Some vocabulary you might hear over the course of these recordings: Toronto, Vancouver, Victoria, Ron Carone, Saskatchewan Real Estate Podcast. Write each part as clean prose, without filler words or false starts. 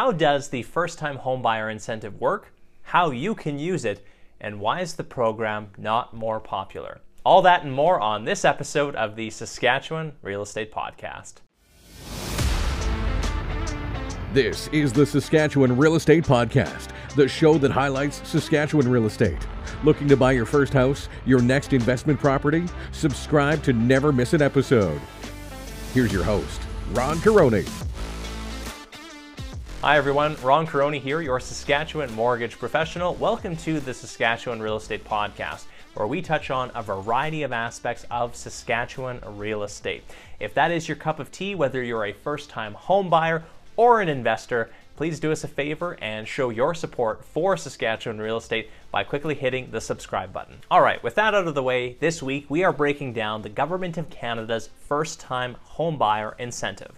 how does the first-time homebuyer incentive work, how you can use it, and why is the program not more popular? All that and more on this episode of the Saskatchewan Real Estate Podcast. This is the Saskatchewan Real Estate Podcast, the show that highlights Saskatchewan real estate. Looking to buy your first house, your next investment property? Subscribe to never miss an episode. Here's your host, Ron Carone. Hi everyone, Ron Carone here, your Saskatchewan mortgage professional. Welcome to the Saskatchewan Real Estate Podcast, where we touch on a variety of aspects of Saskatchewan real estate. If that is your cup of tea, whether you're a first-time home buyer or an investor, please do us a favor and show your support for Saskatchewan real estate by quickly hitting the subscribe button. All right, with that out of the way, this week we are breaking down the Government of Canada's first-time homebuyer incentive.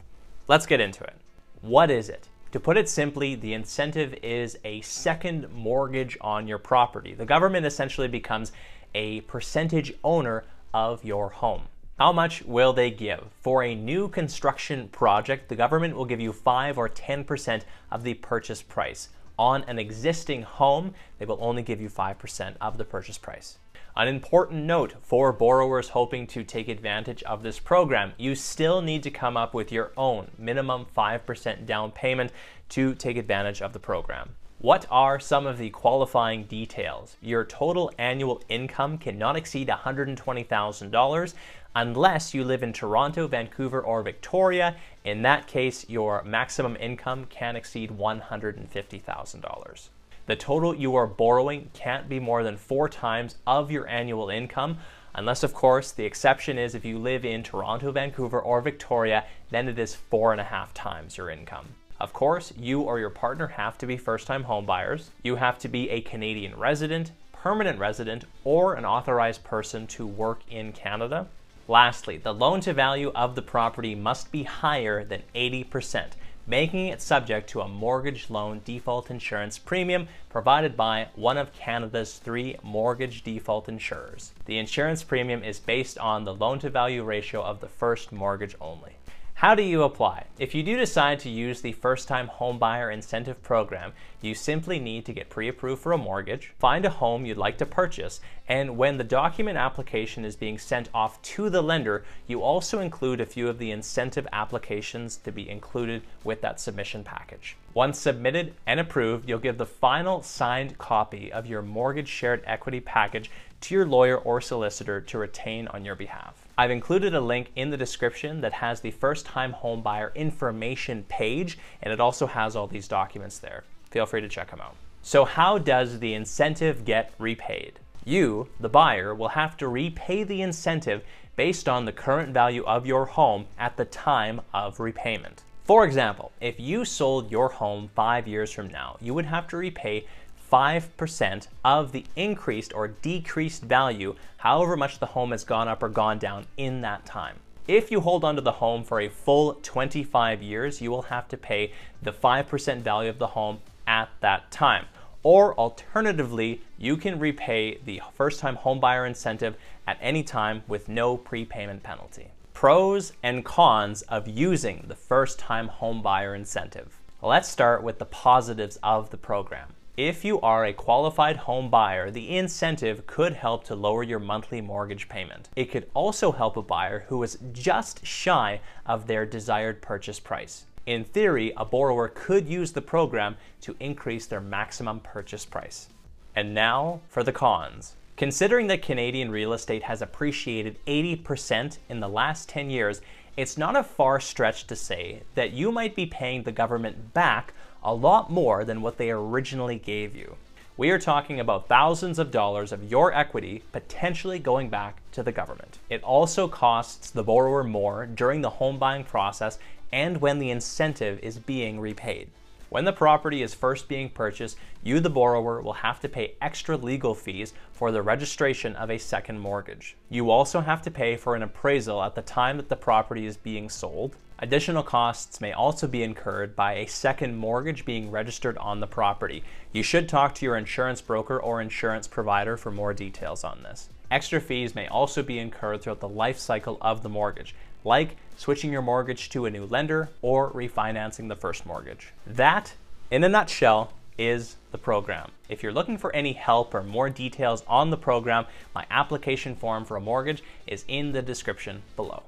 Let's get into it. What is it? To put it simply, the incentive is a second mortgage on your property. The government essentially becomes a percentage owner of your home. How much will they give? For a new construction project, the government will give you 5 or 10% of the purchase price. On an existing home, they will only give you 5% of the purchase price. An important note for borrowers hoping to take advantage of this program, you still need to come up with your own minimum 5% down payment to take advantage of the program. What are some of the qualifying details? Your total annual income cannot exceed $120,000 unless you live in Toronto, Vancouver, or Victoria. In that case, your maximum income can exceed $150,000. The total you are borrowing can't be more than 4 times of your annual income, unless of course the exception is if you live in Toronto, Vancouver, or Victoria, then it is 4.5 times your income. Of course, you or your partner have to be first-time homebuyers. You have to be a Canadian resident, permanent resident, or an authorized person to work in Canada. Lastly, the loan-to-value of the property must be higher than 80%. Making it subject to a mortgage loan default insurance premium provided by one of Canada's 3 mortgage default insurers. The insurance premium is based on the loan-to-value ratio of the first mortgage only. How do you apply? If you do decide to use the first-time homebuyer incentive program, you simply need to get pre-approved for a mortgage, find a home you'd like to purchase, and when the document application is being sent off to the lender, you also include a few of the incentive applications to be included with that submission package. Once submitted and approved, you'll give the final signed copy of your mortgage shared equity package to your lawyer or solicitor to retain on your behalf. I've included a link in the description that has the first-time homebuyer information page, and it also has all these documents there. Feel free to check them out. So how does the incentive get repaid? You, the buyer, will have to repay the incentive based on the current value of your home at the time of repayment. For example, if you sold your home 5 years from now, you would have to repay 5% of the increased or decreased value, however much the home has gone up or gone down in that time. If you hold onto the home for a full 25 years, you will have to pay the 5% value of the home at that time. Or alternatively, you can repay the first-time homebuyer incentive at any time with no prepayment penalty. Pros and cons of using the first-time homebuyer incentive. Let's start with the positives of the program. If you are a qualified home buyer, the incentive could help to lower your monthly mortgage payment. It could also help a buyer who is just shy of their desired purchase price. In theory, a borrower could use the program to increase their maximum purchase price. And now for the cons. Considering that Canadian real estate has appreciated 80% in the last 10 years, it's not a far stretch to say that you might be paying the government back a lot more than what they originally gave you. We are talking about thousands of dollars of your equity potentially going back to the government. It also costs the borrower more during the home buying process and when the incentive is being repaid. When the property is first being purchased, you, the borrower, will have to pay extra legal fees for the registration of a second mortgage. You also have to pay for an appraisal at the time that the property is being sold. Additional costs may also be incurred by a second mortgage being registered on the property. You should talk to your insurance broker or insurance provider for more details on this. Extra fees may also be incurred throughout the life cycle of the mortgage, like switching your mortgage to a new lender or refinancing the first mortgage. That in a nutshell is the program. If you're looking for any help or more details on the program, my application form for a mortgage is in the description below.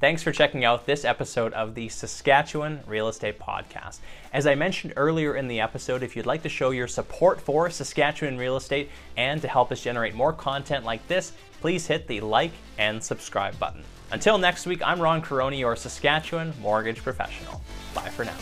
Thanks for checking out this episode of the Saskatchewan Real Estate Podcast. As I mentioned earlier in the episode, if you'd like to show your support for Saskatchewan Real Estate and to help us generate more content like this, please hit the like and subscribe button. Until next week, I'm Ron Carone, your Saskatchewan mortgage professional. Bye for now.